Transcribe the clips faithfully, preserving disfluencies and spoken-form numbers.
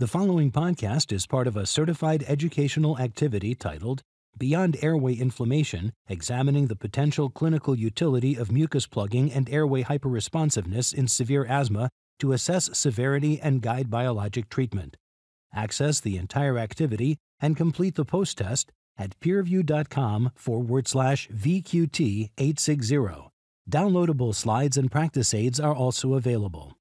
The following podcast is part of a certified educational activity titled Beyond Airway Inflammation, Examining the Potential Clinical Utility of Mucus Plugging and Airway Hyperresponsiveness in Severe Asthma to Assess Severity and Guide Biologic Treatment. Access the entire activity and complete the post-test at peerview.com forward slash VQT860. Downloadable slides and practice aids are also available.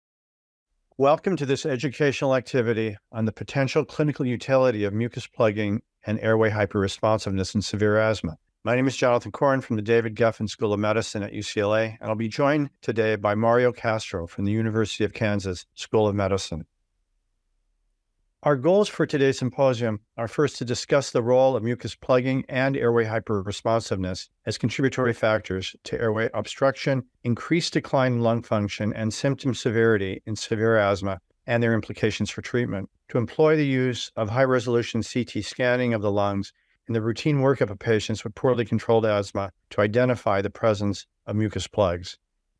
Welcome to this educational activity on the potential clinical utility of mucus plugging and airway hyperresponsiveness in severe asthma. My name is Jonathan Corren from the David Geffen School of Medicine at U C L A, and I'll be joined today by Mario Castro from the University of Kansas School of Medicine. Our goals for today's symposium are first to discuss the role of mucus plugging and airway hyperresponsiveness as contributory factors to airway obstruction, increased decline in lung function, and symptom severity in severe asthma, and their implications for treatment, to employ the use of high-resolution C T scanning of the lungs in the routine workup of patients with poorly controlled asthma to identify the presence of mucus plugs,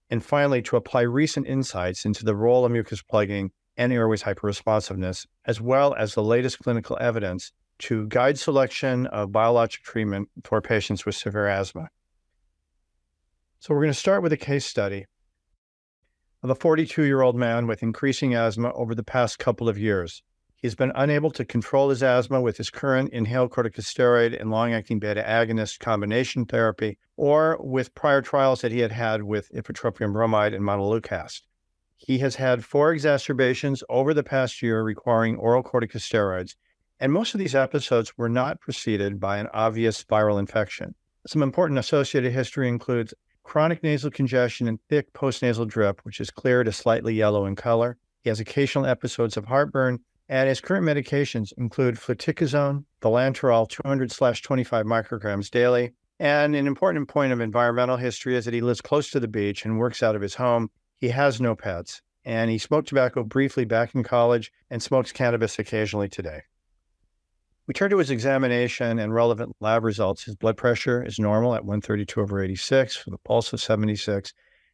and finally, to apply recent insights into the role of mucus plugging and airways hyperresponsiveness, as well as the latest clinical evidence to guide selection of biologic treatment for patients with severe asthma. So we're going to start with a case study of a forty-two-year-old man with increasing asthma over the past couple of years. He's been unable to control his asthma with his current inhaled corticosteroid and long-acting beta agonist combination therapy, or with prior trials that he had had with ipratropium bromide and montelukast. He has had four exacerbations over the past year requiring oral corticosteroids, and most of these episodes were not preceded by an obvious viral infection. Some important associated history includes chronic nasal congestion and thick postnasal drip, which is clear to slightly yellow in color. He has occasional episodes of heartburn, and his current medications include fluticasone, Vilanterol two hundred twenty-five micrograms daily, and an important point of environmental history is that he lives close to the beach and works out of his home. He has no pets, and he smoked tobacco briefly back in college and smokes cannabis occasionally today. We turn to his examination and relevant lab results. His blood pressure is normal at one thirty-two over eighty-six, with a pulse of seventy-six,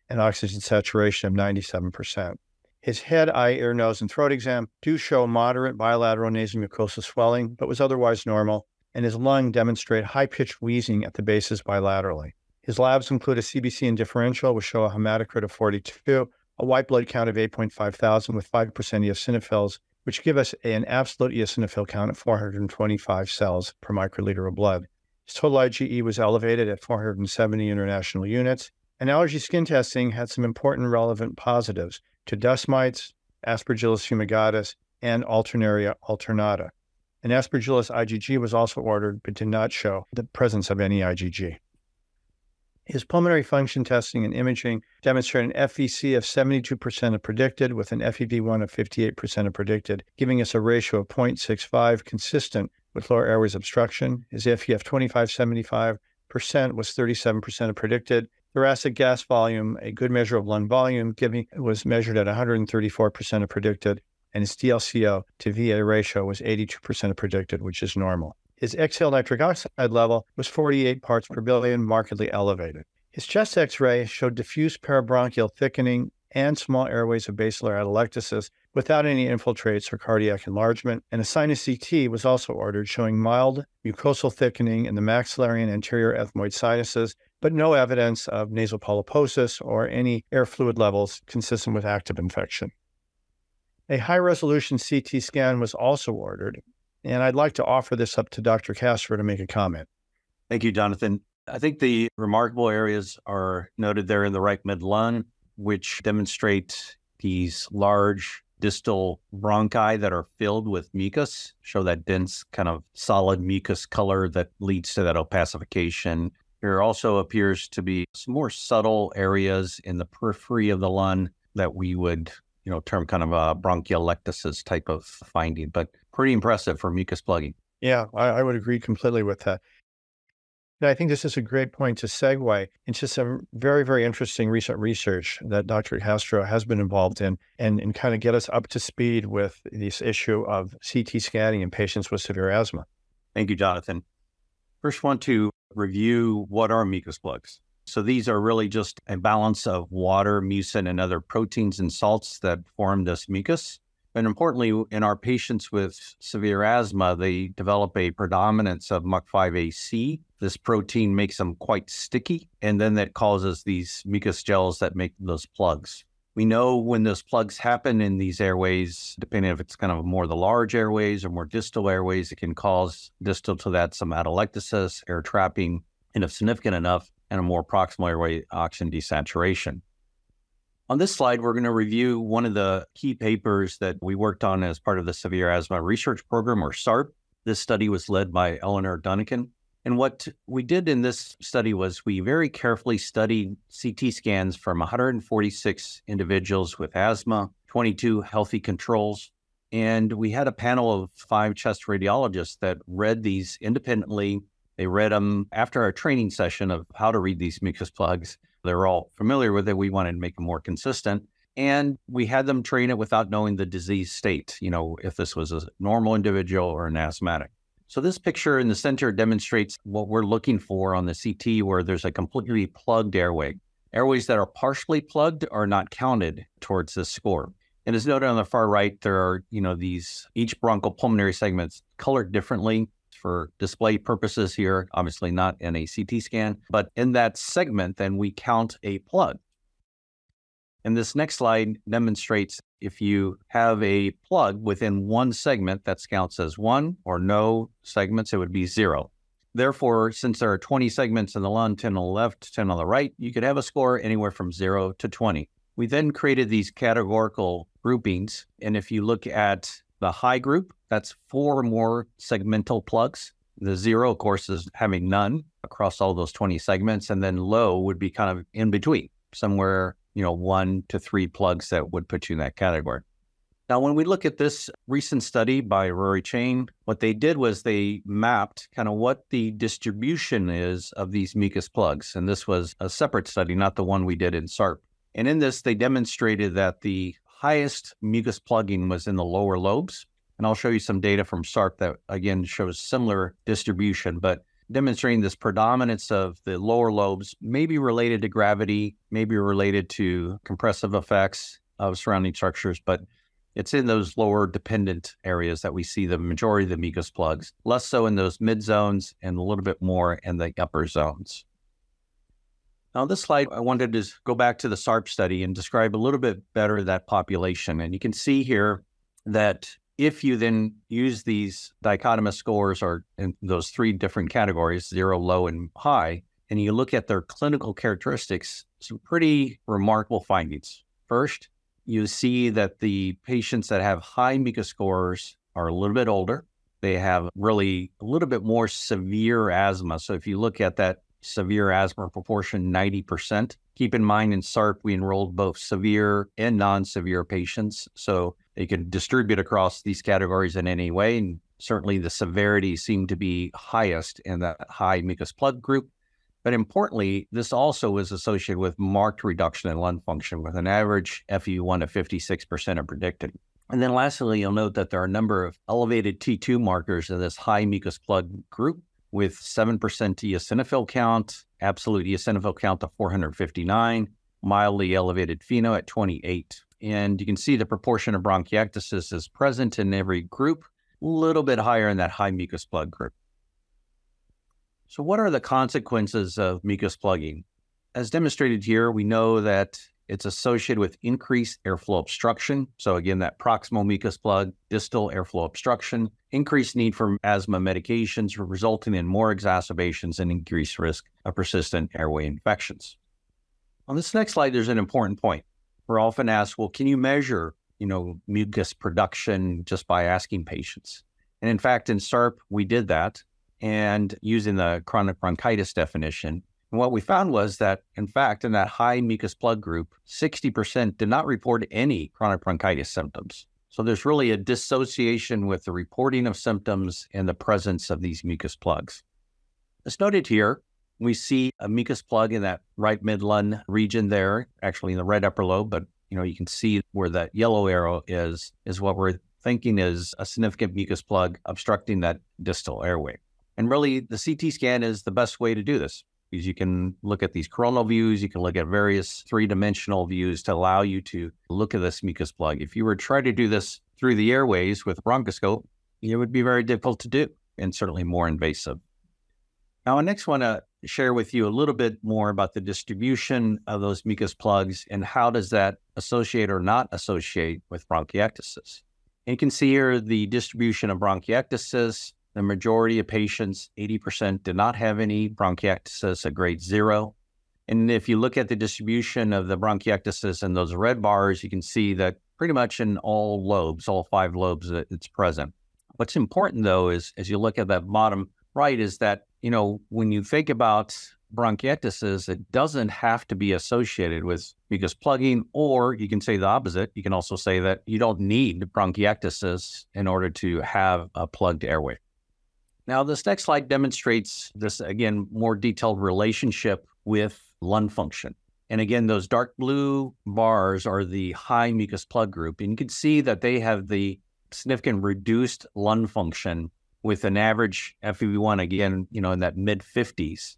and oxygen saturation of ninety-seven percent. His head, eye, ear, nose, and throat exam do show moderate bilateral nasal mucosal swelling, but was otherwise normal, and his lung demonstrate high-pitched wheezing at the bases bilaterally. His labs include a C B C and differential, which show a hematocrit of forty-two, a white blood count of eight point five thousand with five percent eosinophils, which give us an absolute eosinophil count of four hundred twenty-five cells per microliter of blood. His total IgE was elevated at four hundred seventy international units, and allergy skin testing had some important relevant positives to dust mites, Aspergillus fumigatus, and Alternaria alternata. An Aspergillus IgG was also ordered, but did not show the presence of any IgG. His pulmonary function testing and imaging demonstrate an F V C of seventy-two percent of predicted, with an F E V one of fifty-eight percent of predicted, giving us a ratio of zero point six five, consistent with lower airways obstruction. His F E F twenty-five seventy-five percent was thirty-seven percent of predicted. Thoracic gas volume, a good measure of lung volume, giving was measured at one hundred thirty-four percent of predicted, and his D L C O to V A ratio was eighty-two percent of predicted, which is normal. His exhaled nitric oxide level was forty-eight parts per billion, markedly elevated. His chest x-ray showed diffuse parabronchial thickening and small airways of basilar atelectasis without any infiltrates or cardiac enlargement, and a sinus C T was also ordered, showing mild mucosal thickening in the maxillary and anterior ethmoid sinuses, but no evidence of nasal polyposis or any air fluid levels consistent with active infection. A high-resolution C T scan was also ordered, and I'd like to offer this up to Doctor Castro to make a comment. Thank you, Jonathan. I think the remarkable areas are noted there in the right mid-lung, which demonstrate these large distal bronchi that are filled with mucus, show that dense kind of solid mucus color that leads to that opacification. There also appears to be some more subtle areas in the periphery of the lung that we would you know, term kind of a bronchiolectasis type of finding, but pretty impressive for mucus plugging. Yeah, I, I would agree completely with that. And I think this is a great point to segue into some very, very interesting recent research that Doctor Castro has been involved in and, and kind of get us up to speed with this issue of C T scanning in patients with severe asthma. Thank you, Jonathan. First, want to review what are mucus plugs. So these are really just a balance of water, mucin, and other proteins and salts that form this mucus. And importantly, in our patients with severe asthma, they develop a predominance of M U C five A C. This protein makes them quite sticky, and then that causes these mucus gels that make those plugs. We know when those plugs happen in these airways, depending if it's kind of more the large airways or more distal airways, it can cause distal to that some atelectasis, air trapping, and if significant enough, and a more proximal airway oxygen desaturation. On this slide, we're going to review one of the key papers that we worked on as part of the Severe Asthma Research Program, or SARP. This study was led by Eleanor Dunican. And what we did in this study was we very carefully studied C T scans from one hundred forty-six individuals with asthma, twenty-two healthy controls. And we had a panel of five chest radiologists that read these independently. They read them after our training session of how to read these mucus plugs. They're all familiar with it. We wanted to make them more consistent. And we had them train it without knowing the disease state, you know, if this was a normal individual or an asthmatic. So this picture in the center demonstrates what we're looking for on the C T, where there's a completely plugged airway. Airways that are partially plugged are not counted towards this score. And as noted on the far right, there are, you know, these, each bronchopulmonary segment's colored differently for display purposes here, obviously not in a C T scan, but in that segment, then we count a plug. And this next slide demonstrates if you have a plug within one segment, that counts as one, or no segments, it would be zero. Therefore, since there are twenty segments in the lung, ten on the left, ten on the right, you could have a score anywhere from zero to twenty. We then created these categorical groupings. And if you look at the high group, that's four or more segmental plugs. The zero, of course, is having none across all those twenty segments. And then low would be kind of in between, somewhere, you know, one to three plugs that would put you in that category. Now, when we look at this recent study by Rory Chain, what they did was they mapped kind of what the distribution is of these mucus plugs. And this was a separate study, not the one we did in SARP. And in this, they demonstrated that the highest mucus plugging was in the lower lobes. And I'll show you some data from SARP that, again, shows similar distribution, but demonstrating this predominance of the lower lobes, maybe related to gravity, maybe related to compressive effects of surrounding structures, but it's in those lower dependent areas that we see the majority of the mucus plugs, less so in those mid zones and a little bit more in the upper zones. Now, this slide, I wanted to go back to the SARP study and describe a little bit better that population. And you can see here that if you then use these dichotomous scores, or in those three different categories, zero, low, and high, and you look at their clinical characteristics, some pretty remarkable findings. First, you see that the patients that have high mucus scores are a little bit older. They have really a little bit more severe asthma. So if you look at that severe asthma proportion, ninety percent. Keep in mind, in SARP, we enrolled both severe and non-severe patients, so they could distribute across these categories in any way, and certainly the severity seemed to be highest in that high mucus plug group. But importantly, this also was associated with marked reduction in lung function, with an average F E one of fifty-six percent are predicted. And then lastly, you'll note that there are a number of elevated T two markers in this high mucus plug group, with seven percent eosinophil count, absolute eosinophil count of four hundred fifty-nine, mildly elevated pheno at twenty-eight. And you can see the proportion of bronchiectasis is present in every group, a little bit higher in that high mucus plug group. So what are the consequences of mucus plugging? As demonstrated here, we know that it's associated with increased airflow obstruction. So again, that proximal mucus plug, distal airflow obstruction, increased need for asthma medications, resulting in more exacerbations and increased risk of persistent airway infections. On this next slide, there's an important point. We're often asked, well, can you measure, you know, mucus production just by asking patients? And in fact, in SARP, we did that, and using the chronic bronchitis definition. And what we found was that, in fact, in that high mucus plug group, sixty percent did not report any chronic bronchitis symptoms. So there's really a dissociation with the reporting of symptoms and the presence of these mucus plugs. As noted here, we see a mucus plug in that right mid-lung region there, actually in the right upper lobe, but you know, you can see where that yellow arrow is, is what we're thinking is a significant mucus plug obstructing that distal airway. And really, the C T scan is the best way to do this. You can look at these coronal views, you can look at various three-dimensional views to allow you to look at this mucus plug. If you were to try to do this through the airways with a bronchoscope, it would be very difficult to do and certainly more invasive. Now, I next want to share with you a little bit more about the distribution of those mucus plugs and how does that associate or not associate with bronchiectasis. And you can see here the distribution of bronchiectasis. The majority of patients, eighty percent, did not have any bronchiectasis at grade zero. And if you look at the distribution of the bronchiectasis in those red bars, you can see that pretty much in all lobes, all five lobes, it's present. What's important, though, is as you look at that bottom right, is that, you know, when you think about bronchiectasis, it doesn't have to be associated with mucus plugging, or you can say the opposite. You can also say that you don't need bronchiectasis in order to have a plugged airway. Now, this next slide demonstrates this, again, more detailed relationship with lung function. And again, those dark blue bars are the high mucus plug group. And you can see that they have the significant reduced lung function with an average F E V one, again, you know, in that mid fifties.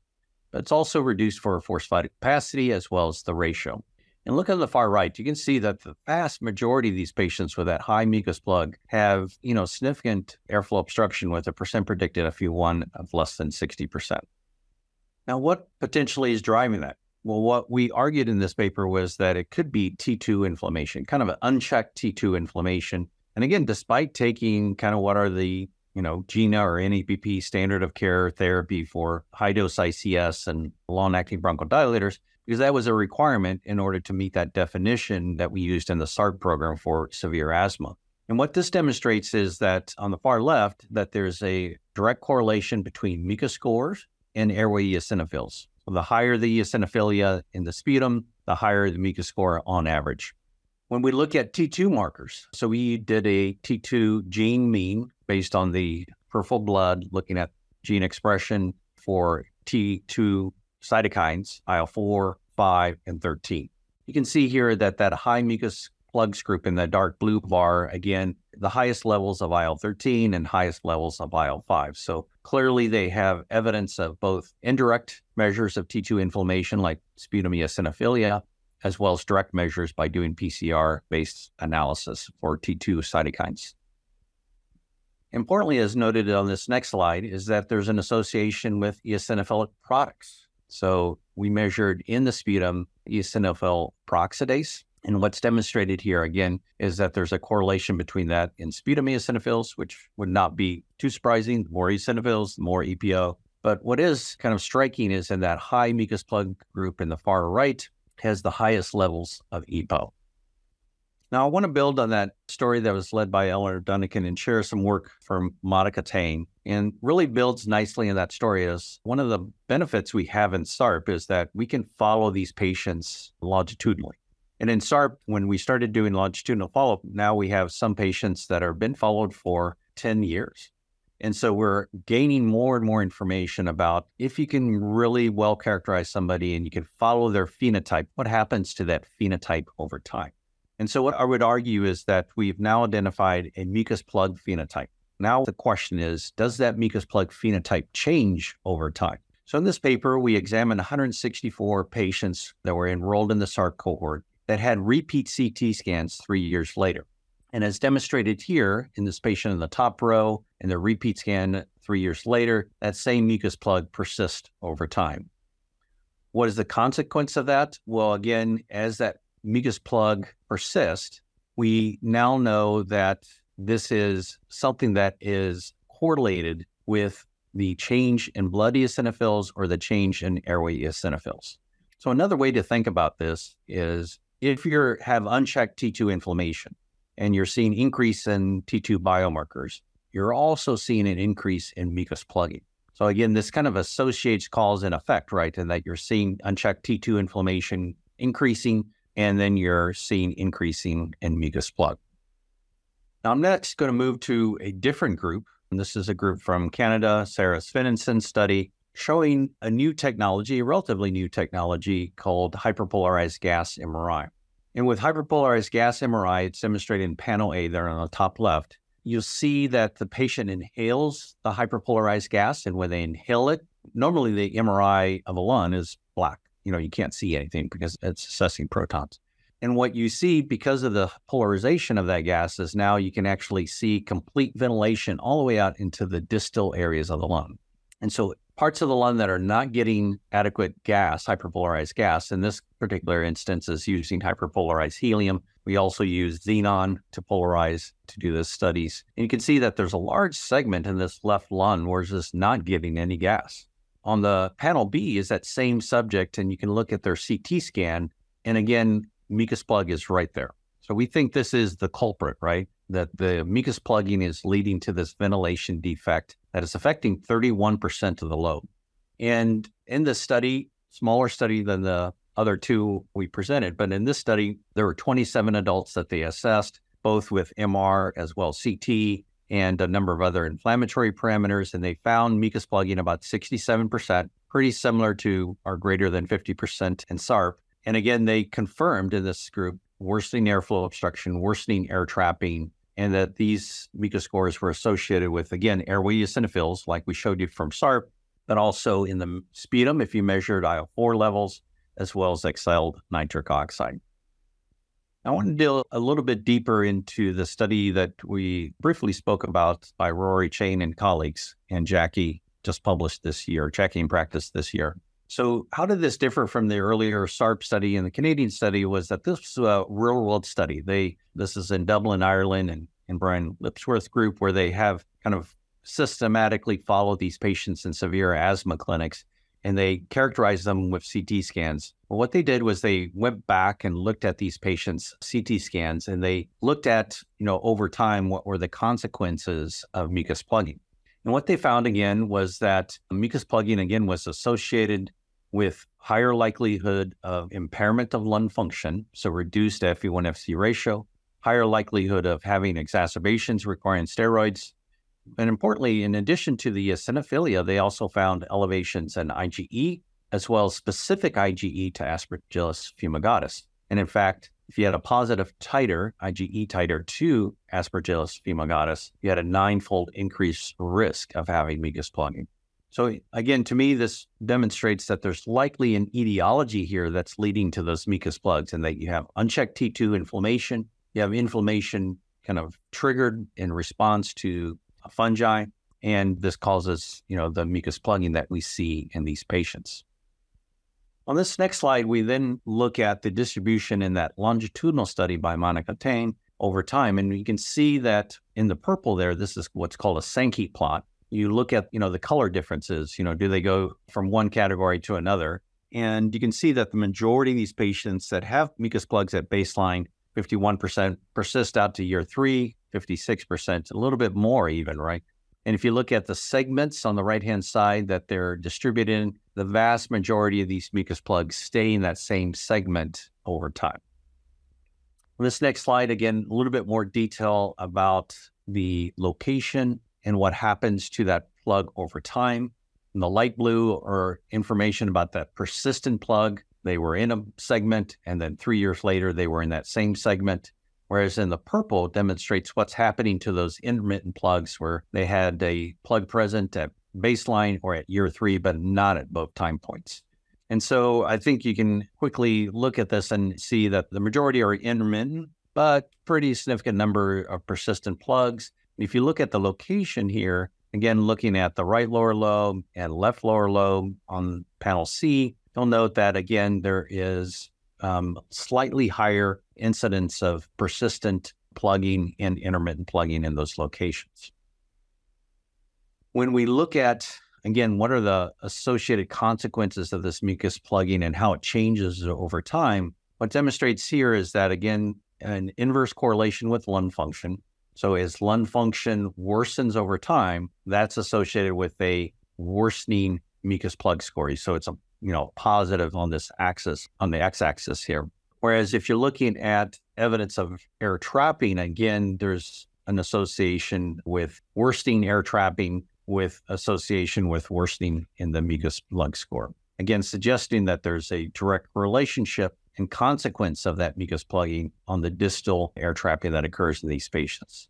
But it's also reduced for forced vital capacity as well as the ratio. And look on the far right, you can see that the vast majority of these patients with that high mucus plug have, you know, significant airflow obstruction with a percent predicted F E V one of less than sixty percent. Now, what potentially is driving that? Well, what we argued in this paper was that it could be T two inflammation, kind of an unchecked T two inflammation. And again, despite taking kind of what are the, you know, GINA or N A B P standard of care therapy for high-dose I C S and long-acting bronchodilators, because that was a requirement in order to meet that definition that we used in the SARP program for severe asthma. And what this demonstrates is that on the far left, that there's a direct correlation between mucus scores and airway eosinophils. So the higher the eosinophilia in the sputum, the higher the mucus score on average. When we look at T two markers, so we did a T two gene mean based on the peripheral blood, looking at gene expression for T two cytokines, I L four, five, and thirteen. You can see here that that high mucus plugs group in the dark blue bar, again, the highest levels of I L thirteen and highest levels of I L five. So clearly they have evidence of both indirect measures of T two inflammation like sputum eosinophilia, as well as direct measures by doing P C R-based analysis for T two cytokines. Importantly, as noted on this next slide, is that there's an association with eosinophilic products. So we measured in the sputum eosinophil peroxidase. And what's demonstrated here, again, is that there's a correlation between that and sputum eosinophils, which would not be too surprising. The more eosinophils, the more E P O. But what is kind of striking is in that high mucus plug group in the far right has the highest levels of E P O. Now, I want to build on that story that was led by Eleanor Dunican and share some work from Monica Tain, and really builds nicely in that story. Is one of the benefits we have in SARP is that we can follow these patients longitudinally. And in SARP, when we started doing longitudinal follow-up, now we have some patients that have been followed for ten years. And so we're gaining more and more information about if you can really well characterize somebody and you can follow their phenotype, what happens to that phenotype over time. And so what I would argue is that we've now identified a mucus plug phenotype. Now the question is, does that mucus plug phenotype change over time? So in this paper, we examined one hundred sixty-four patients that were enrolled in the SARP cohort that had repeat C T scans three years later. And as demonstrated here in this patient in the top row, and the repeat scan three years later, that same mucus plug persists over time. What is the consequence of that? Well, again, as that mucus plug persists, we now know that this is something that is correlated with the change in blood eosinophils or the change in airway eosinophils. So another way to think about this is if you have unchecked T two inflammation and you're seeing increase in T two biomarkers, you're also seeing an increase in mucus plugging. So again, this kind of associates cause and effect, right? And that you're seeing unchecked T two inflammation increasing, and then you're seeing increasing in mucus plug. Now I'm next going to move to a different group. And this is a group from Canada, Sarah Svenningsen study, showing a new technology, a relatively new technology called hyperpolarized gas M R I. And with hyperpolarized gas M R I, it's demonstrated in panel A there on the top left. You'll see that the patient inhales the hyperpolarized gas, and when they inhale it, normally the M R I of a lung is black. You know, you can't see anything because it's assessing protons. And what you see because of the polarization of that gas is now you can actually see complete ventilation all the way out into the distal areas of the lung. And so parts of the lung that are not getting adequate gas, hyperpolarized gas, in this particular instance is using hyperpolarized helium. We also use xenon to polarize to do those studies. And you can see that there's a large segment in this left lung where it's just not getting any gas. On the panel B is that same subject, and you can look at their C T scan. And again, mucus plug is right there. So we think this is the culprit, right? That the mucus plugging is leading to this ventilation defect that is affecting thirty-one percent of the lobe. And in this study, smaller study than the other two we presented, but in this study, there were twenty-seven adults that they assessed, both with M R as well as C T and a number of other inflammatory parameters. And they found mucus plugging about sixty-seven percent, pretty similar to or greater than fifty percent in SARP. And again, they confirmed in this group worsening airflow obstruction, worsening air trapping, and that these mucus scores were associated with, again, airway eosinophils, like we showed you from SARP, but also in the sputum, if you measured I L four levels, as well as exhaled nitric oxide. I want to delve a little bit deeper into the study that we briefly spoke about by Rory Chain and colleagues, and Jackie just published this year, Jackie in Practice this year. So how did this differ from the earlier SARP study and the Canadian study was that this was a real world study. They, this is in Dublin, Ireland, and, and Brian Lipworth's group, where they have kind of systematically followed these patients in severe asthma clinics, and they characterized them with C T scans. Well, what they did was they went back and looked at these patients' C T scans, and they looked at, you know, over time, what were the consequences of mucus plugging. And what they found again was that mucus plugging again was associated with higher likelihood of impairment of lung function, so reduced F E one F C ratio, higher likelihood of having exacerbations requiring steroids. And importantly, in addition to the eosinophilia, they also found elevations in IgE, as well as specific IgE to Aspergillus fumigatus. And in fact, if you had a positive titer, IgE titer to Aspergillus fumigatus, you had a nine-fold increased risk of having mucus plugging. So again, to me, this demonstrates that there's likely an etiology here that's leading to those mucus plugs, and that you have unchecked T two inflammation, you have inflammation kind of triggered in response to fungi, and this causes, you know, the mucus plugging that we see in these patients. On this next slide, we then look at the distribution in that longitudinal study by Monica Tain over time. And you can see that in the purple there, this is what's called a Sankey plot. You look at, you know, the color differences, you know, do they go from one category to another? And you can see that the majority of these patients that have mucus plugs at baseline, fifty-one percent persist out to year three, fifty-six percent, a little bit more even, right? And if you look at the segments on the right-hand side that they're distributed in, the vast majority of these mucus plugs stay in that same segment over time. On this next slide, again, a little bit more detail about the location and what happens to that plug over time. In the light blue are information about that persistent plug. They were in a segment, and then three years later, they were in that same segment. Whereas in the purple demonstrates what's happening to those intermittent plugs where they had a plug present at baseline or at year three, but not at both time points. And so I think you can quickly look at this and see that the majority are intermittent, but pretty significant number of persistent plugs. If you look at the location here, again, looking at the right lower lobe and left lower lobe on panel C, you'll note that again, there is Um, slightly higher incidence of persistent plugging and intermittent plugging in those locations. When we look at, again, what are the associated consequences of this mucus plugging and how it changes over time, what demonstrates here is that, again, an inverse correlation with lung function. So as lung function worsens over time, that's associated with a worsening mucus plug score. So it's a you know, positive on this axis, on the x-axis here. Whereas if you're looking at evidence of air trapping, again, there's an association with worsening air trapping with association with worsening in the mucus plug score. Again, suggesting that there's a direct relationship and consequence of that mucus plugging on the distal air trapping that occurs in these patients.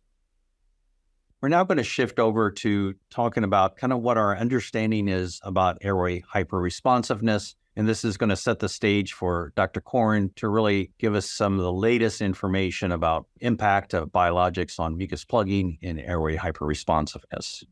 We're now going to shift over to talking about kind of what our understanding is about airway hyperresponsiveness And this is going to set the stage for Doctor Corren to really give us some of the latest information about impact of biologics on mucus plugging and airway hyperresponsiveness.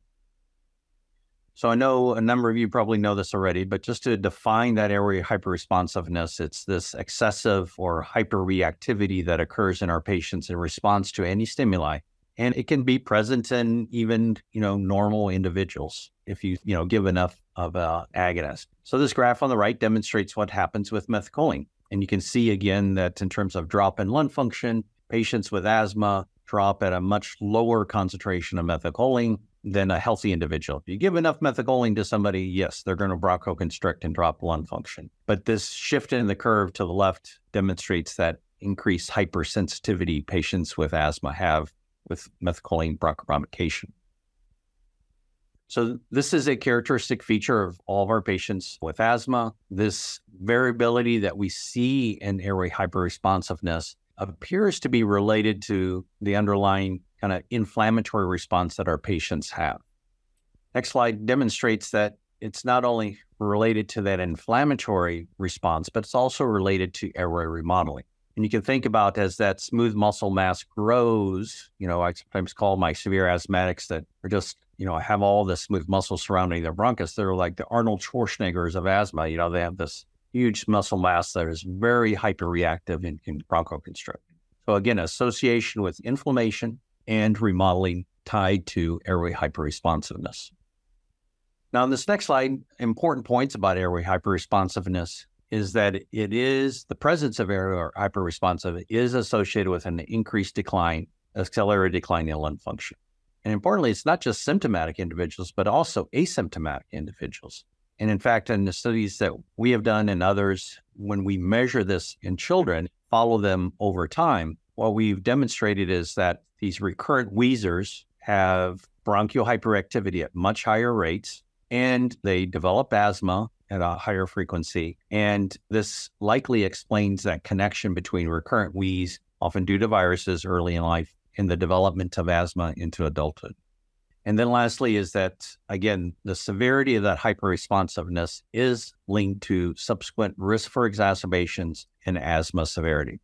So I know a number of you probably know this already, but just to define that airway hyperresponsiveness, it's this excessive or hyperreactivity that occurs in our patients in response to any stimuli. And it can be present in even, you know, normal individuals if you, you know, give enough of an agonist. So this graph on the right demonstrates what happens with methacholine. And you can see again that in terms of drop in lung function, patients with asthma drop at a much lower concentration of methacholine than a healthy individual. If you give enough methacholine to somebody, yes, they're going to bronchoconstrict and drop lung function. But this shift in the curve to the left demonstrates that increased hypersensitivity patients with asthma have with methacholine bronchobronchiectasis. So this is a characteristic feature of all of our patients with asthma. This variability that we see in airway hyperresponsiveness appears to be related to the underlying kind of inflammatory response that our patients have. Next slide demonstrates that it's not only related to that inflammatory response, but it's also related to airway remodeling. And you can think about as that smooth muscle mass grows, you know, I sometimes call my severe asthmatics that are just, you know, have all this smooth muscle surrounding their bronchus. They're like the Arnold Schwarzeneggers of asthma. You know, they have this huge muscle mass that is very hyperreactive and can bronchoconstrict. So again, association with inflammation and remodeling tied to airway hyperresponsiveness. Now, on this next slide, important points about airway hyperresponsiveness is that it is, the presence of airway hyperresponsive is associated with an increased decline, accelerated decline in lung function. And importantly, it's not just symptomatic individuals, but also asymptomatic individuals. And in fact, in the studies that we have done and others, when we measure this in children, follow them over time, what we've demonstrated is that these recurrent wheezers have bronchial hyperactivity at much higher rates, and they develop asthma at a higher frequency. And this likely explains that connection between recurrent wheeze, often due to viruses early in life, and the development of asthma into adulthood. And then lastly is that, again, the severity of that hyperresponsiveness is linked to subsequent risk for exacerbations and asthma severity.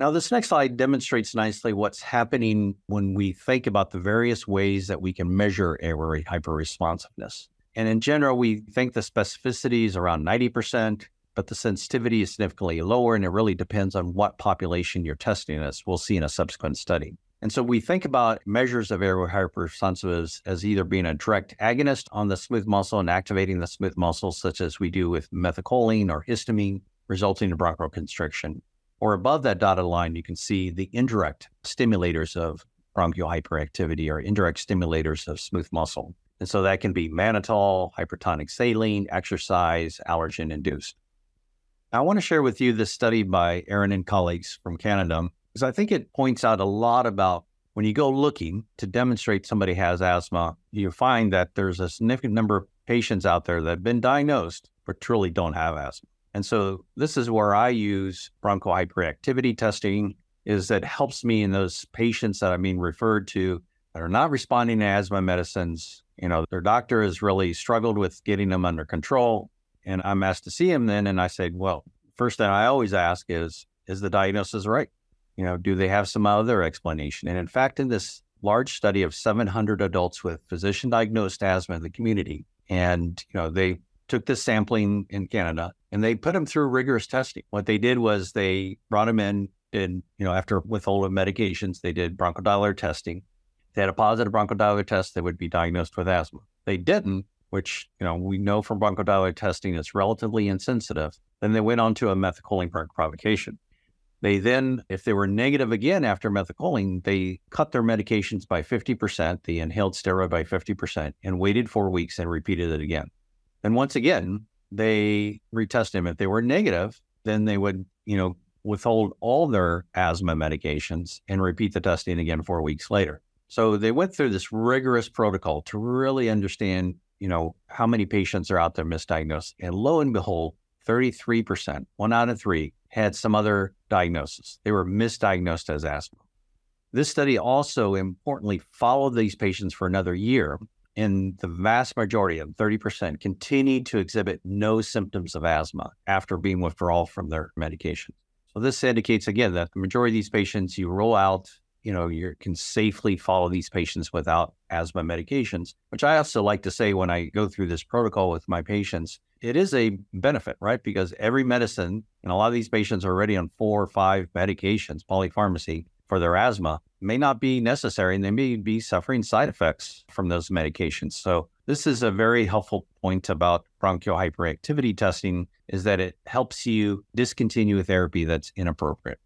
Now, this next slide demonstrates nicely what's happening when we think about the various ways that we can measure airway hyperresponsiveness. And in general, we think the specificity is around ninety percent, but the sensitivity is significantly lower, and it really depends on what population you're testing, as we'll see in a subsequent study. And so we think about measures of airway hyperresponsiveness as either being a direct agonist on the smooth muscle and activating the smooth muscle, such as we do with methacholine or histamine, resulting in bronchoconstriction. Or above that dotted line, you can see the indirect stimulators of bronchial hyperactivity or indirect stimulators of smooth muscle. And so that can be mannitol, hypertonic saline, exercise, allergen-induced. I want to share with you this study by Aaron and colleagues from Canada, because I think it points out a lot about when you go looking to demonstrate somebody has asthma, you find that there's a significant number of patients out there that have been diagnosed but truly don't have asthma. And so this is where I use bronchial hyperactivity testing, is that helps me in those patients that I'm being referred to that are not responding to asthma medicines. You know, their doctor has really struggled with getting them under control. And I'm asked to see him then. And I say, well, first thing I always ask is, is the diagnosis right? You know, do they have some other explanation? And in fact, in this large study of seven hundred adults with physician diagnosed asthma in the community, and, you know, they took this sampling in Canada, and they put them through rigorous testing. What they did was they brought them in, and, you know, after withhold of medications, they did bronchodilator testing. If they had a positive bronchodilator test, they would be diagnosed with asthma. They didn't, which, you know, we know from bronchodilator testing, it's relatively insensitive. Then they went on to a methacholine provocation. They then, if they were negative again after methacholine, they cut their medications by fifty percent, the inhaled steroid by fifty percent, and waited four weeks and repeated it again. And once again, they retested them. If they were negative, then they would, you know, withhold all their asthma medications and repeat the testing again four weeks later. So they went through this rigorous protocol to really understand, you know, how many patients are out there misdiagnosed. And lo and behold, thirty-three percent, one out of three, had some other diagnosis. They were misdiagnosed as asthma. This study also importantly followed these patients for another year in the vast majority of thirty percent continued to exhibit no symptoms of asthma after being withdrawal from their medication. So this indicates, again, that the majority of these patients you roll out, you know, you can safely follow these patients without asthma medications, which I also like to say when I go through this protocol with my patients, it is a benefit, right? Because every medicine, and a lot of these patients are already on four or five medications, polypharmacy, for their asthma, may not be necessary, and they may be suffering side effects from those medications. So this is a very helpful point about bronchial hyperactivity testing, is that it helps you discontinue therapy that's inappropriate.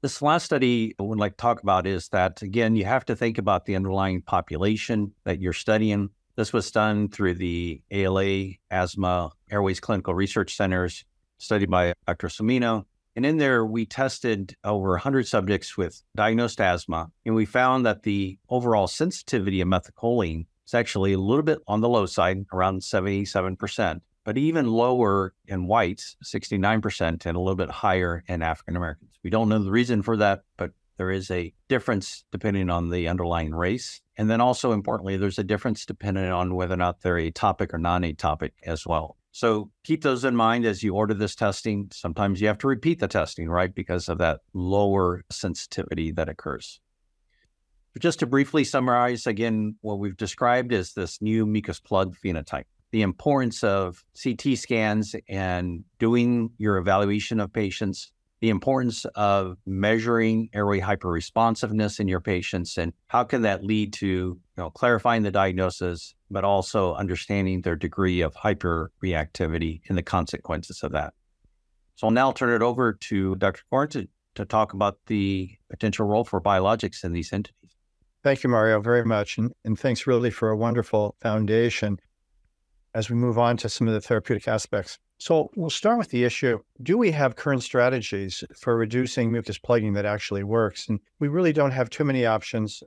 This last study I would like to talk about is that, again, you have to think about the underlying population that you're studying. This was done through the A L A, Asthma Airways Clinical Research Centers, studied by Doctor Sumino. And in there, we tested over one hundred subjects with diagnosed asthma, and we found that the overall sensitivity of methacholine is actually a little bit on the low side, around seventy-seven percent, but even lower in whites, sixty-nine percent, and a little bit higher in African Americans. We don't know the reason for that, but there is a difference depending on the underlying race. And then also importantly, there's a difference depending on whether or not they're atopic or non-atopic as well. So keep those in mind as you order this testing. Sometimes you have to repeat the testing, right, because of that lower sensitivity that occurs. But just to briefly summarize, again, what we've described is this new mucus plug phenotype. The importance of C T scans and doing your evaluation of patients, the importance of measuring airway hyperresponsiveness in your patients, and how can that lead to, you know, clarifying the diagnosis, but also understanding their degree of hyperreactivity and the consequences of that. So I'll now turn it over to Doctor Corren to, to talk about the potential role for biologics in these entities. Thank you, Mario, very much. And, and thanks really for a wonderful foundation as we move on to some of the therapeutic aspects. So we'll start with the issue, do we have current strategies for reducing mucus plugging that actually works? And we really don't have too many options.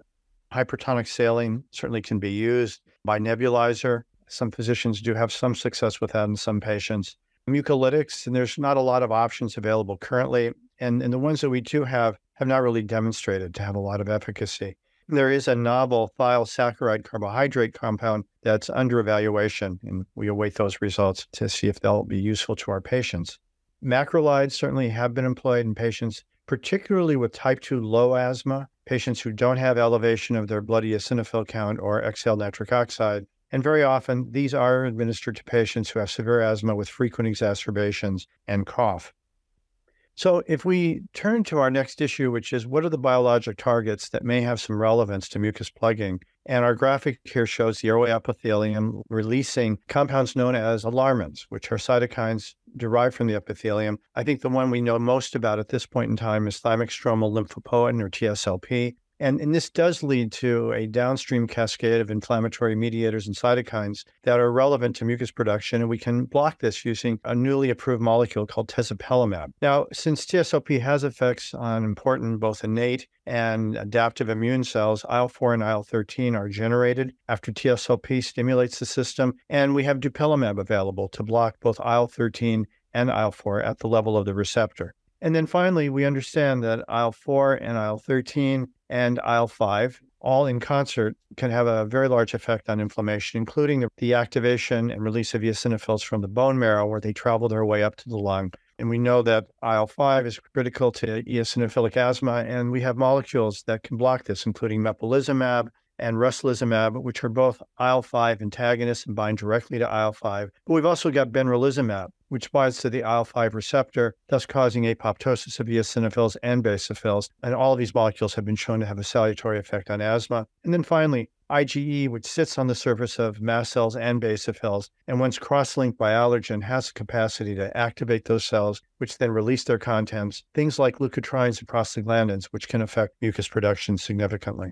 Hypertonic saline certainly can be used by nebulizer. Some physicians do have some success with that in some patients. Mucolytics, and there's not a lot of options available currently. And, and the ones that we do have have not really demonstrated to have a lot of efficacy. There is a novel thiosaccharide carbohydrate compound that's under evaluation, and we await those results to see if they'll be useful to our patients. Macrolides certainly have been employed in patients, particularly with type two low asthma, patients who don't have elevation of their blood eosinophil count or exhaled nitric oxide. And very often, these are administered to patients who have severe asthma with frequent exacerbations and cough. So if we turn to our next issue, which is what are the biologic targets that may have some relevance to mucus plugging? And our graphic here shows the airway epithelium releasing compounds known as alarmins, which are cytokines derived from the epithelium. I think the one we know most about at this point in time is thymic stromal lymphopoietin, or T S L P. And, and this does lead to a downstream cascade of inflammatory mediators and cytokines that are relevant to mucus production, and we can block this using a newly approved molecule called tezepelumab. Now, since T S L P has effects on important both innate and adaptive immune cells, I L four and I L thirteen are generated after T S L P stimulates the system, and we have dupilumab available to block both I L thirteen and I L four at the level of the receptor. And then finally, we understand that I L four and I L thirteen and I L five, all in concert, can have a very large effect on inflammation, including the, the activation and release of eosinophils from the bone marrow, where they travel their way up to the lung. And we know that I L five is critical to eosinophilic asthma, and we have molecules that can block this, including mepolizumab and reslizumab, which are both I L five antagonists and bind directly to I L five. But we've also got benralizumab, which binds to the I L five receptor, thus causing apoptosis of eosinophils and basophils. And all of these molecules have been shown to have a salutary effect on asthma. And then finally, I G E, which sits on the surface of mast cells and basophils, and once cross-linked by allergen, has the capacity to activate those cells, which then release their contents, things like leukotrienes and prostaglandins, which can affect mucus production significantly.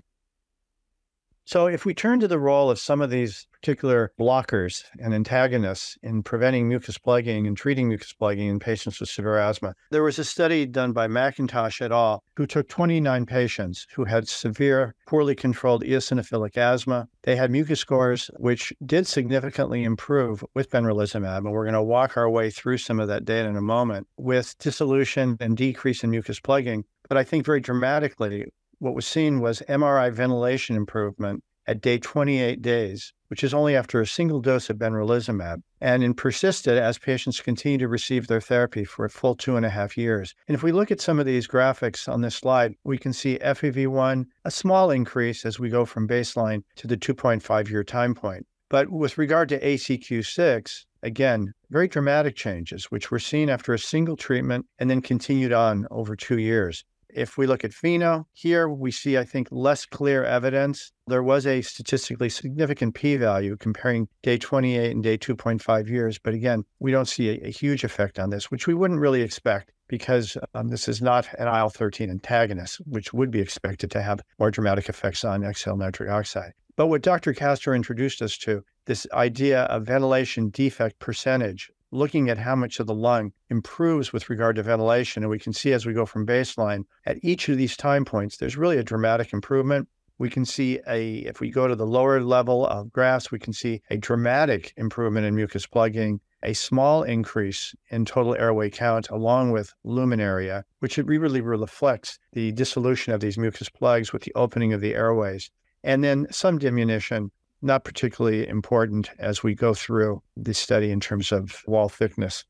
So if we turn to the role of some of these particular blockers and antagonists in preventing mucus plugging and treating mucus plugging in patients with severe asthma, there was a study done by McIntosh et al., who took twenty-nine patients who had severe, poorly controlled eosinophilic asthma. They had mucus scores, which did significantly improve with benralizumab, and we're going to walk our way through some of that data in a moment, with dissolution and decrease in mucus plugging. But I think very dramatically, what was seen was M R I ventilation improvement at day twenty-eight days, which is only after a single dose of benralizumab, and in persisted as patients continue to receive their therapy for a full two and a half years. And if we look at some of these graphics on this slide, we can see F E V one, a small increase as we go from baseline to the two point five year time point. But with regard to A C Q six, again, very dramatic changes, which were seen after a single treatment and then continued on over two years. If we look at Pheno, here we see, I think, less clear evidence. There was a statistically significant p-value comparing day twenty-eight and day two point five years. But again, we don't see a, a huge effect on this, which we wouldn't really expect because um, this is not an I L thirteen antagonist, which would be expected to have more dramatic effects on exhaled nitric oxide. But what Doctor Castro introduced us to, this idea of ventilation defect percentage, looking at how much of the lung improves with regard to ventilation. And we can see as we go from baseline, at each of these time points, there's really a dramatic improvement. We can see a, if we go to the lower level of graphs, we can see a dramatic improvement in mucus plugging, a small increase in total airway count along with luminaria, which really reflects the dissolution of these mucus plugs with the opening of the airways. And then some diminution, not particularly important as we go through the study in terms of wall thickness.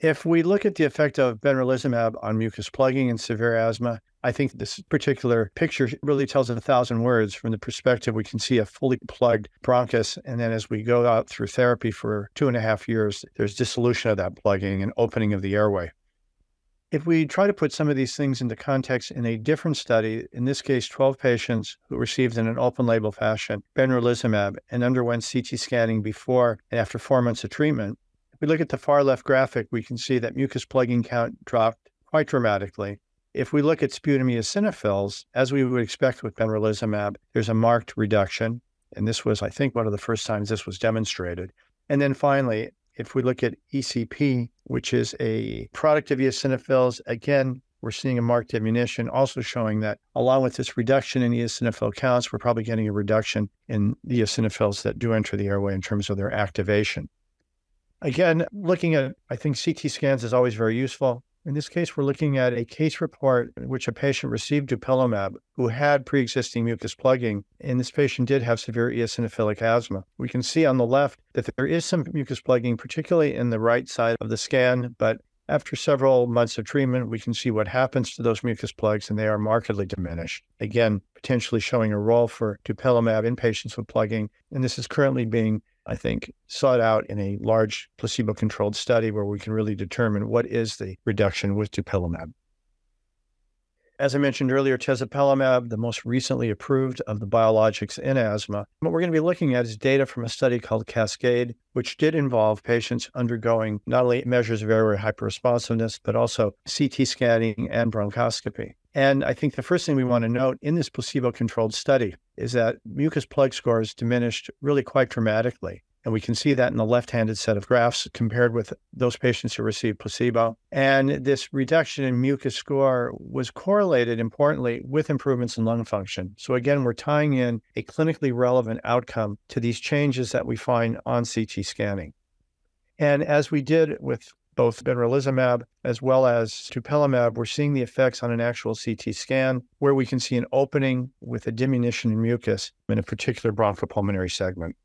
If we look at the effect of benralizumab on mucus plugging and severe asthma, I think this particular picture really tells a thousand words from the perspective we can see a fully plugged bronchus. And then as we go out through therapy for two and a half years, there's dissolution of that plugging and opening of the airway. If we try to put some of these things into context in a different study, in this case, twelve patients who received in an open-label fashion benralizumab and underwent C T scanning before and after four months of treatment, if we look at the far left graphic, we can see that mucus plugging count dropped quite dramatically. If we look at sputum eosinophils, as we would expect with benralizumab, there's a marked reduction. And this was, I think, one of the first times this was demonstrated. And then finally, if we look at E C P, which is a product of eosinophils, again, we're seeing a marked diminution, also showing that along with this reduction in eosinophil counts, we're probably getting a reduction in the eosinophils that do enter the airway in terms of their activation. Again, looking at, I think C T scans is always very useful. In this case, we're looking at a case report in which a patient received dupilumab who had pre-existing mucus plugging, and this patient did have severe eosinophilic asthma. We can see on the left that there is some mucus plugging, particularly in the right side of the scan, but after several months of treatment, we can see what happens to those mucus plugs, and they are markedly diminished. Again, potentially showing a role for dupilumab in patients with plugging, and this is currently being, I think, sought out in a large placebo-controlled study where we can really determine what is the reduction with dupilumab. As I mentioned earlier, tezepelumab, the most recently approved of the biologics in asthma. What we're going to be looking at is data from a study called Cascade, which did involve patients undergoing not only measures of airway hyperresponsiveness, but also C T scanning and bronchoscopy. And I think the first thing we want to note in this placebo-controlled study is that mucus plug scores diminished really quite dramatically. And we can see that in the left-handed set of graphs compared with those patients who received placebo. And this reduction in mucus score was correlated, importantly, with improvements in lung function. So again, we're tying in a clinically relevant outcome to these changes that we find on C T scanning. And as we did with both benralizumab as well as dupilumab, we're seeing the effects on an actual C T scan where we can see an opening with a diminution in mucus in a particular bronchopulmonary segment.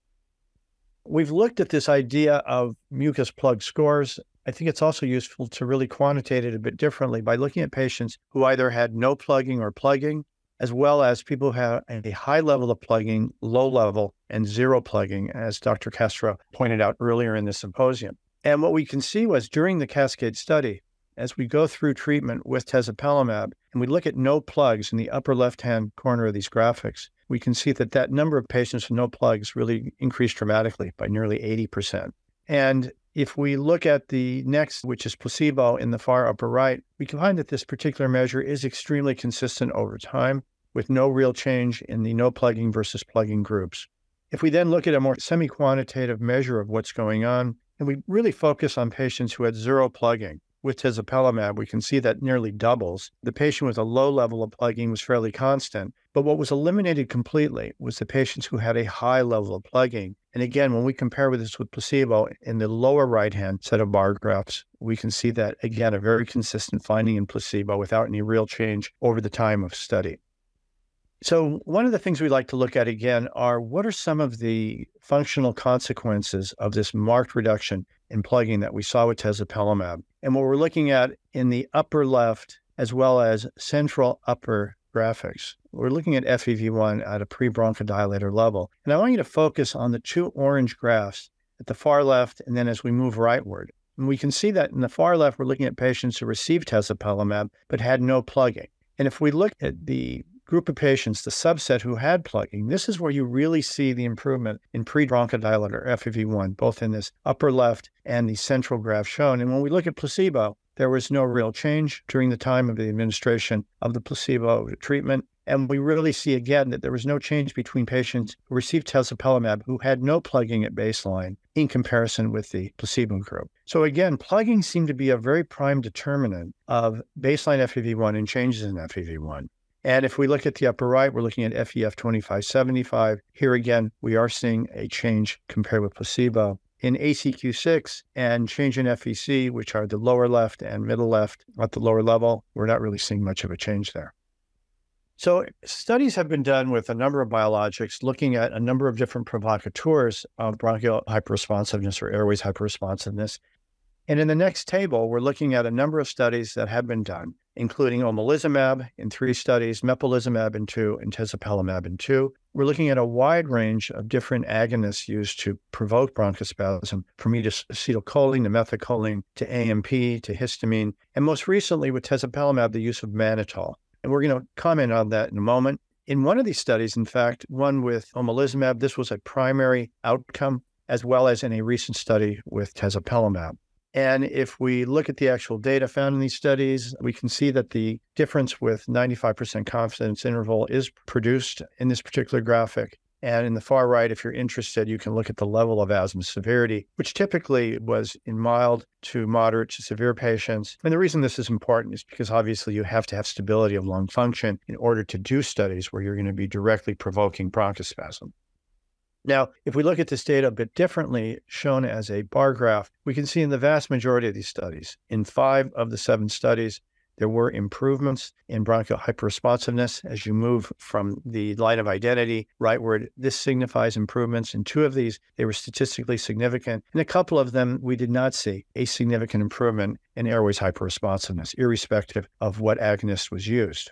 We've looked at this idea of mucus plug scores. I think it's also useful to really quantitate it a bit differently by looking at patients who either had no plugging or plugging, as well as people who have a high level of plugging, low level, and zero plugging, as Doctor Castro pointed out earlier in the symposium. And what we can see was during the Cascade study, as we go through treatment with tezepelumab, and we look at no plugs in the upper left-hand corner of these graphics, we can see that that number of patients with no plugs really increased dramatically by nearly eighty percent. And if we look at the next, which is placebo in the far upper right, we can find that this particular measure is extremely consistent over time with no real change in the no plugging versus plugging groups. If we then look at a more semi-quantitative measure of what's going on, and we really focus on patients who had zero plugging. With tezepelumab, we can see that nearly doubles. The patient with a low level of plugging was fairly constant, but what was eliminated completely was the patients who had a high level of plugging. And again, when we compare with this with placebo in the lower right-hand set of bar graphs, we can see that, again, a very consistent finding in placebo without any real change over the time of study. So one of the things we like to look at again are what are some of the functional consequences of this marked reduction in plugging that we saw with tezepelumab. And what we're looking at in the upper left, as well as central upper graphics, we're looking at F E V one at a pre-bronchodilator level. And I want you to focus on the two orange graphs at the far left, and then as we move rightward. And we can see that in the far left, we're looking at patients who received tezepelumab but had no plugging. And if we look at the group of patients, the subset who had plugging, this is where you really see the improvement in pre-bronchodilator F E V one, both in this upper left and the central graph shown. And when we look at placebo, there was no real change during the time of the administration of the placebo treatment. And we really see again that there was no change between patients who received tezepelumab who had no plugging at baseline in comparison with the placebo group. So again, plugging seemed to be a very prime determinant of baseline F E V one and changes in F E V one. And if we look at the upper right, we're looking at F E F twenty-five seventy-five. Here again, we are seeing a change compared with placebo. In A C Q six and change in F E C, which are the lower left and middle left at the lower level, we're not really seeing much of a change there. So studies have been done with a number of biologics looking at a number of different provocateurs of bronchial hyperresponsiveness or airways hyperresponsiveness. And in the next table, we're looking at a number of studies that have been done, including omalizumab in three studies, mepolizumab in two, and tezepelumab in two. We're looking at a wide range of different agonists used to provoke bronchospasm, from acetylcholine to methacholine to A M P to histamine, and most recently with tezepelumab, the use of mannitol. And we're going to comment on that in a moment. In one of these studies, in fact, one with omalizumab, this was a primary outcome, as well as in a recent study with tezepelumab. And if we look at the actual data found in these studies, we can see that the difference with ninety-five percent confidence interval is produced in this particular graphic. And in the far right, if you're interested, you can look at the level of asthma severity, which typically was in mild to moderate to severe patients. And the reason this is important is because obviously you have to have stability of lung function in order to do studies where you're going to be directly provoking bronchospasm. Now, if we look at this data a bit differently, shown as a bar graph, we can see in the vast majority of these studies, in five of the seven studies, there were improvements in bronchial hyperresponsiveness as you move from the line of identity rightward. This signifies improvements. In two of these, they were statistically significant. In a couple of them, we did not see a significant improvement in airways hyperresponsiveness, irrespective of what agonist was used.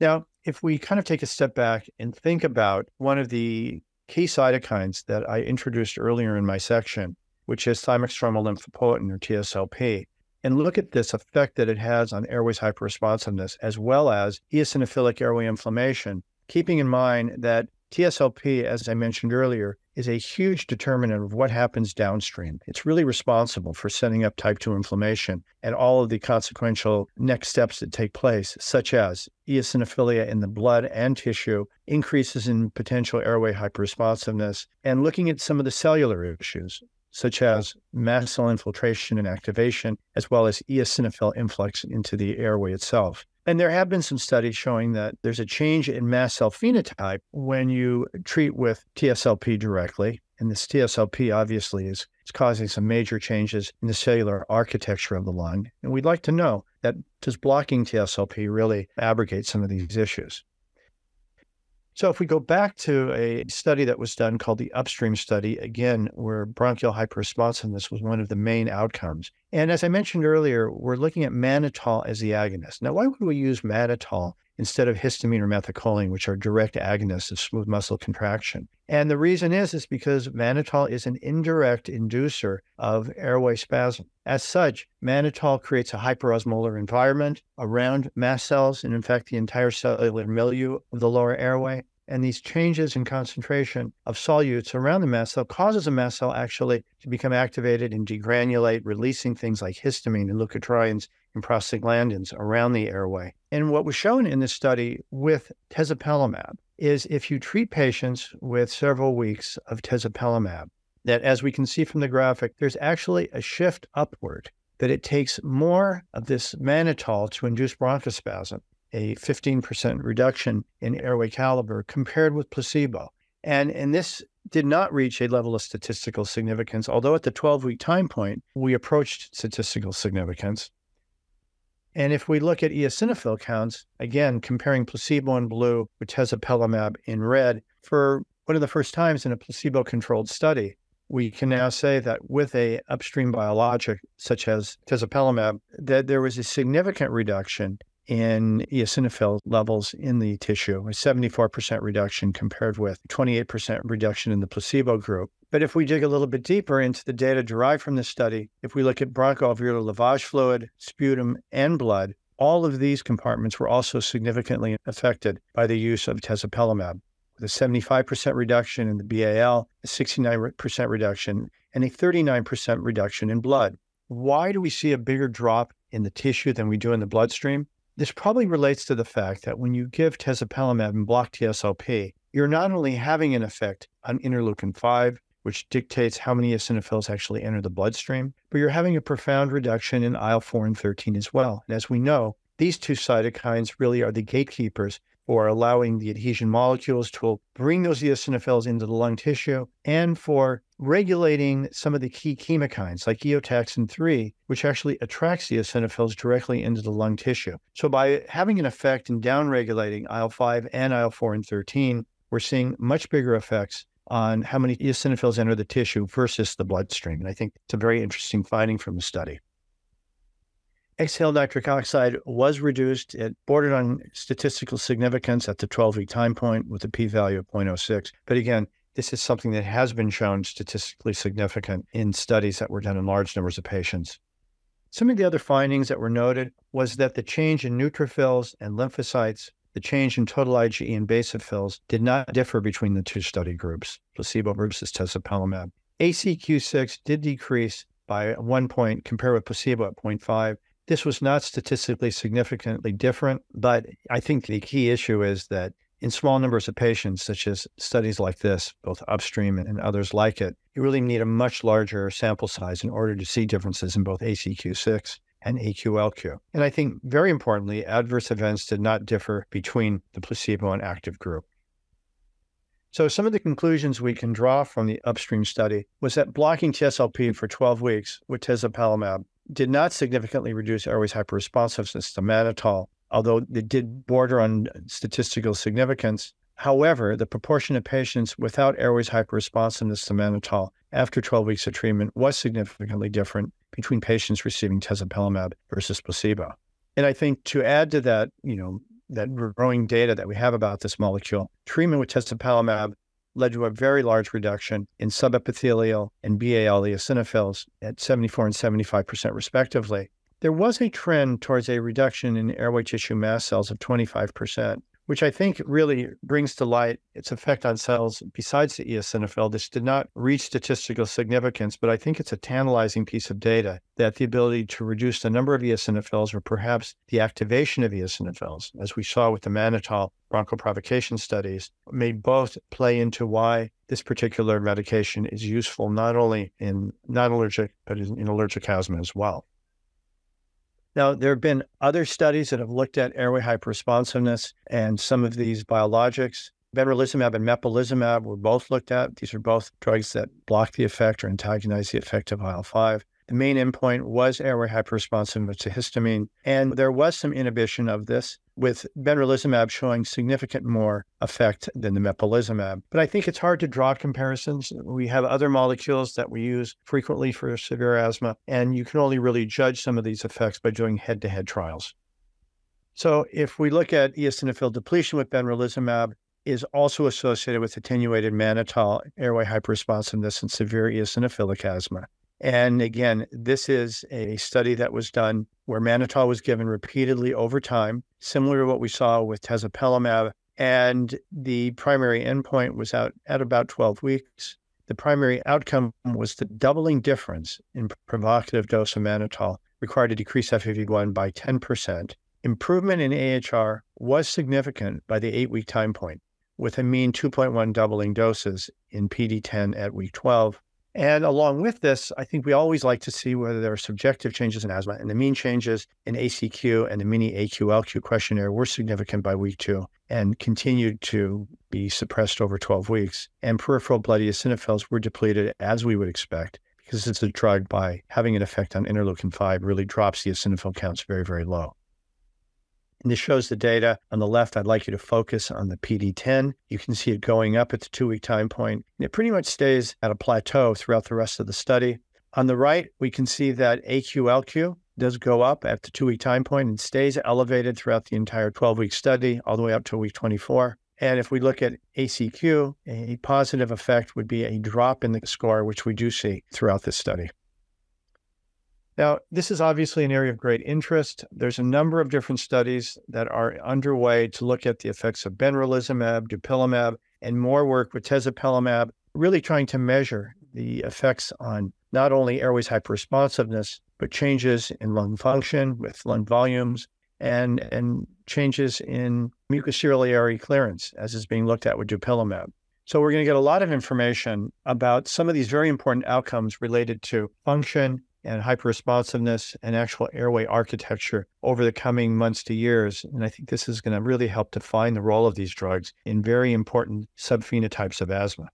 Now, if we kind of take a step back and think about one of the key cytokines that I introduced earlier in my section, which is thymic stromal lymphopoietin, or T S L P, and look at this effect that it has on airways hyperresponsiveness, as well as eosinophilic airway inflammation, keeping in mind that T S L P, as I mentioned earlier, is a huge determinant of what happens downstream. It's really responsible for setting up type two inflammation and all of the consequential next steps that take place, such as eosinophilia in the blood and tissue, increases in potential airway hyperresponsiveness, and looking at some of the cellular issues, such as mast cell infiltration and activation, as well as eosinophil influx into the airway itself. And there have been some studies showing that there's a change in mast cell phenotype when you treat with T S L P directly. And this T S L P obviously is it's causing some major changes in the cellular architecture of the lung. And we'd like to know that does blocking T S L P really abrogate some of these issues? So if we go back to a study that was done called the Upstream study, again, where bronchial hyperresponsiveness was one of the main outcomes. And as I mentioned earlier, we're looking at mannitol as the agonist. Now, why would we use mannitol instead of histamine or methacholine, which are direct agonists of smooth muscle contraction? And the reason is, is because mannitol is an indirect inducer of airway spasm. As such, mannitol creates a hyperosmolar environment around mast cells and, in fact, the entire cellular milieu of the lower airway. And these changes in concentration of solutes around the mast cell causes a mast cell actually to become activated and degranulate, releasing things like histamine and leukotrienes and prostaglandins around the airway. And what was shown in this study with tezepelumab is if you treat patients with several weeks of tezepelumab, that as we can see from the graphic, there's actually a shift upward, that it takes more of this mannitol to induce bronchospasm, a fifteen percent reduction in airway caliber compared with placebo. And, and this did not reach a level of statistical significance, although at the twelve-week time point, we approached statistical significance. And if we look at eosinophil counts, again, comparing placebo in blue with tezepelumab in red, for one of the first times in a placebo-controlled study, we can now say that with a upstream biologic such as tezepelumab, that there was a significant reduction in eosinophil levels in the tissue, a seventy-four percent reduction compared with twenty-eight percent reduction in the placebo group. But if we dig a little bit deeper into the data derived from this study, if we look at bronchoalveolar lavage fluid, sputum, and blood, all of these compartments were also significantly affected by the use of tezepelumab, with a seventy-five percent reduction in the B A L, a sixty-nine percent reduction, and a thirty-nine percent reduction in blood. Why do we see a bigger drop in the tissue than we do in the bloodstream? This probably relates to the fact that when you give tezepelumab and block T S L P, you're not only having an effect on interleukin five, which dictates how many eosinophils actually enter the bloodstream, but you're having a profound reduction in I L four and thirteen as well. And as we know, these two cytokines really are the gatekeepers for allowing the adhesion molecules to bring those eosinophils into the lung tissue and for regulating some of the key chemokines like eotaxin three, which actually attracts eosinophils directly into the lung tissue. So by having an effect in downregulating I L five and I L four and thirteen, we're seeing much bigger effects on how many eosinophils enter the tissue versus the bloodstream. And I think it's a very interesting finding from the study. Exhaled nitric oxide was reduced. It bordered on statistical significance at the twelve-week time point with a p-value of zero point zero six. But again, this is something that has been shown statistically significant in studies that were done in large numbers of patients. Some of the other findings that were noted was that the change in neutrophils and lymphocytes, the change in total IgE and basophils did not differ between the two study groups, placebo versus tezepelumab. A C Q six did decrease by one point compared with placebo at zero point five. This was not statistically significantly different, but I think the key issue is that in small numbers of patients, such as studies like this, both Upstream and others like it, you really need a much larger sample size in order to see differences in both A C Q six and A Q L Q. And I think very importantly, adverse events did not differ between the placebo and active group. So some of the conclusions we can draw from the Upstream study was that blocking T S L P for twelve weeks with tezepelumab did not significantly reduce airways hyperresponsiveness to mannitol, although it did border on statistical significance. However, the proportion of patients without airways hyperresponsiveness to mannitol after twelve weeks of treatment was significantly different between patients receiving tezepelumab versus placebo. And I think to add to that, you know, that growing data that we have about this molecule, treatment with tezepelumab led to a very large reduction in subepithelial and B A L eosinophils at seventy-four and seventy-five percent respectively. There was a trend towards a reduction in airway tissue mast cells of twenty-five percent, which I think really brings to light its effect on cells besides the eosinophil. This did not reach statistical significance, but I think it's a tantalizing piece of data that the ability to reduce the number of eosinophils or perhaps the activation of eosinophils, as we saw with the mannitol bronchoprovocation studies, may both play into why this particular medication is useful not only in non-allergic, but in allergic asthma as well. Now, there have been other studies that have looked at airway hyperresponsiveness and some of these biologics. Benralizumab and mepolizumab were both looked at. These are both drugs that block the effect or antagonize the effect of I L five. The main endpoint was airway hyperresponsiveness to histamine, and there was some inhibition of this, with benralizumab showing significant more effect than the mepolizumab. But I think it's hard to draw comparisons. We have other molecules that we use frequently for severe asthma, and you can only really judge some of these effects by doing head-to-head trials. So if we look at eosinophil depletion with benralizumab, is also associated with attenuated mannitol, airway hyperresponsiveness, and severe eosinophilic asthma. And again, this is a study that was done where mannitol was given repeatedly over time, similar to what we saw with tezepelumab. And the primary endpoint was out at about twelve weeks. The primary outcome was the doubling difference in provocative dose of mannitol required to decrease F E V one by ten percent. Improvement in A H R was significant by the eight-week time point, with a mean two point one doubling doses in P D ten at week twelve. And along with this, I think we always like to see whether there are subjective changes in asthma, and the mean changes in A C Q and the mini A Q L Q questionnaire were significant by week two and continued to be suppressed over twelve weeks. And peripheral blood eosinophils were depleted as we would expect, because it's a drug by having an effect on interleukin five really drops the eosinophil counts very, very low. And this shows the data. On the left, I'd like you to focus on the P D ten. You can see it going up at the two-week time point, and it pretty much stays at a plateau throughout the rest of the study. On the right, we can see that A Q L Q does go up at the two-week time point and stays elevated throughout the entire twelve-week study, all the way up to week twenty-four. And if we look at A C Q, a positive effect would be a drop in the score, which we do see throughout this study. Now, this is obviously an area of great interest. There's a number of different studies that are underway to look at the effects of benralizumab, dupilumab, and more work with tezepelumab, really trying to measure the effects on not only airways hyperresponsiveness, but changes in lung function with lung volumes and, and changes in mucociliary clearance, as is being looked at with dupilumab. So we're going to get a lot of information about some of these very important outcomes related to function and hyperresponsiveness and actual airway architecture over the coming months to years. And I think this is going to really help define the role of these drugs in very important subphenotypes of asthma.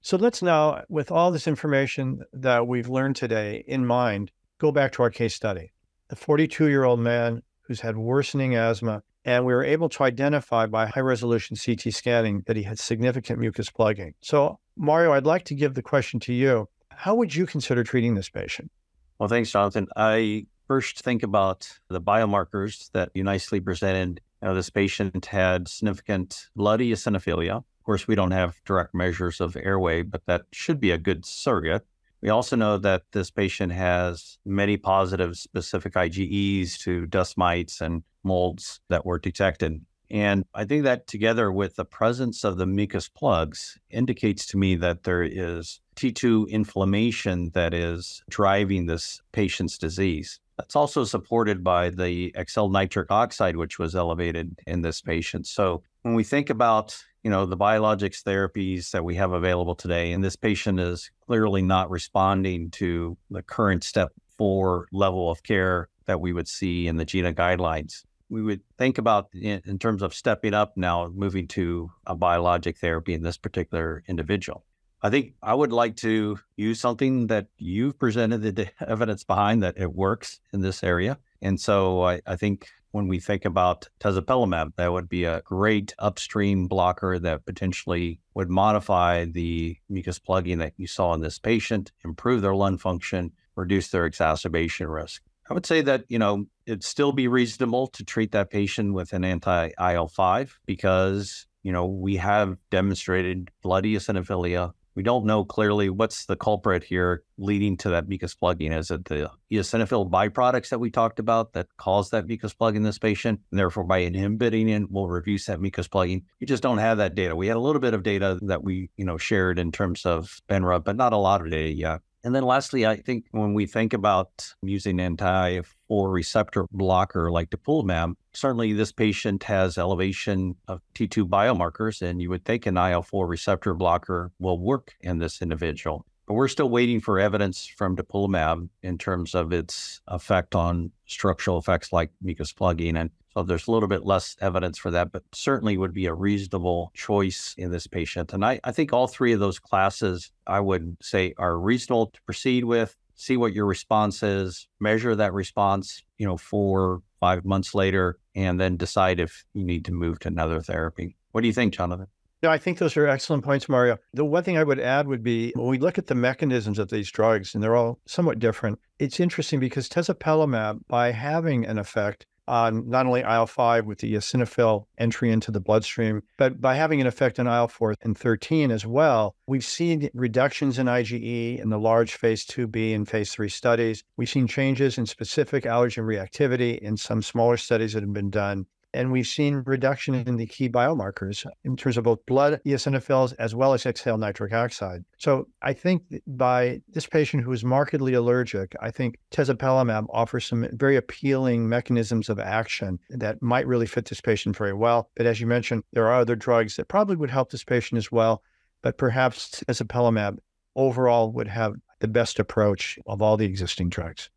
So let's now, with all this information that we've learned today in mind, go back to our case study. The forty-two-year-old man who's had worsening asthma, and we were able to identify by high-resolution C T scanning that he had significant mucus plugging. So, Mario, I'd like to give the question to you. How would you consider treating this patient? Well, thanks, Jonathan. I first think about the biomarkers that you nicely presented. You know, this patient had significant blood eosinophilia. Of course, we don't have direct measures of airway, but that should be a good surrogate. We also know that this patient has many positive specific I g Es to dust mites and molds that were detected. And I think that together with the presence of the mucus plugs indicates to me that there is T two inflammation that is driving this patient's disease. That's also supported by the exhaled nitric oxide, which was elevated in this patient. So when we think about, you know, the biologics therapies that we have available today, and this patient is clearly not responding to the current step four level of care that we would see in the GINA guidelines. We would think about in, in terms of stepping up now, moving to a biologic therapy in this particular individual. I think I would like to use something that you've presented the evidence behind that it works in this area. And so I, I think when we think about tezepelumab, that would be a great upstream blocker that potentially would modify the mucus plugging that you saw in this patient, improve their lung function, reduce their exacerbation risk. I would say that, you know, it'd still be reasonable to treat that patient with an anti I L five because, you know, we have demonstrated blood eosinophilia. We don't know clearly what's the culprit here leading to that mucus plugging. Is it the eosinophil byproducts that we talked about that caused that mucus plug in this patient? And therefore, by inhibiting it, we'll reduce that mucus plugging. You just don't have that data. We had a little bit of data that we, you know, shared in terms of benra, but not a lot of data yet. And then lastly, I think when we think about using anti I L four receptor blocker like dupilumab, certainly this patient has elevation of T two biomarkers, and you would think an I L four receptor blocker will work in this individual. But we're still waiting for evidence from dupilumab in terms of its effect on structural effects like mucus plugging. And so there's a little bit less evidence for that, but certainly would be a reasonable choice in this patient. And I, I think all three of those classes, I would say, are reasonable to proceed with, see what your response is, measure that response, you know, four, five months later, and then decide if you need to move to another therapy. What do you think, Jonathan? No, I think those are excellent points, Mario. The one thing I would add would be when we look at the mechanisms of these drugs, and they're all somewhat different, it's interesting because tezepelumab, by having an effect on not only I L five with the eosinophil entry into the bloodstream, but by having an effect on I L four and thirteen as well, we've seen reductions in I g E in the large phase two B and phase three studies. We've seen changes in specific allergen reactivity in some smaller studies that have been done. And we've seen reduction in the key biomarkers in terms of both blood eosinophils as well as exhaled nitric oxide. So I think by this patient who is markedly allergic, I think tezepelumab offers some very appealing mechanisms of action that might really fit this patient very well. But as you mentioned, there are other drugs that probably would help this patient as well, but perhaps tezepelumab overall would have the best approach of all the existing drugs.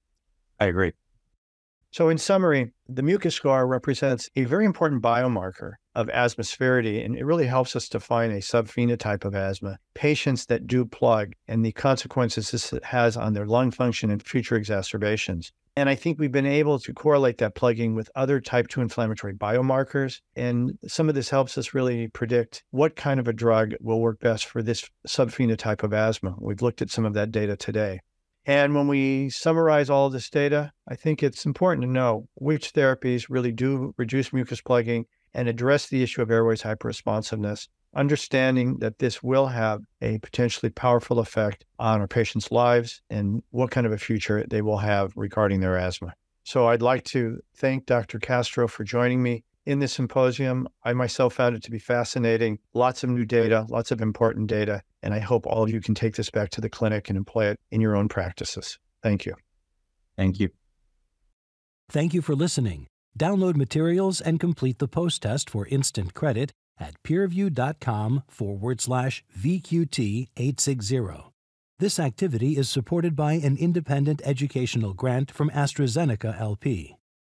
I agree. So in summary, The mucus scar represents a very important biomarker of asthma severity, and it really helps us define a subphenotype of asthma. Patients that do plug and the consequences this has on their lung function and future exacerbations. And I think we've been able to correlate that plugging with other type two inflammatory biomarkers. And some of this helps us really predict what kind of a drug will work best for this subphenotype of asthma. We've looked at some of that data today. And when we summarize all this data, I think it's important to know which therapies really do reduce mucus plugging and address the issue of airways hyperresponsiveness, understanding that this will have a potentially powerful effect on our patients' lives and what kind of a future they will have regarding their asthma. So I'd like to thank Doctor Castro for joining me in this symposium. I myself found it to be fascinating, lots of new data, lots of important data, and I hope all of you can take this back to the clinic and employ it in your own practices. Thank you. Thank you. Thank you for listening. Download materials and complete the post test for instant credit at peerview.com forward slash VQT860. This activity is supported by an independent educational grant from AstraZeneca L P.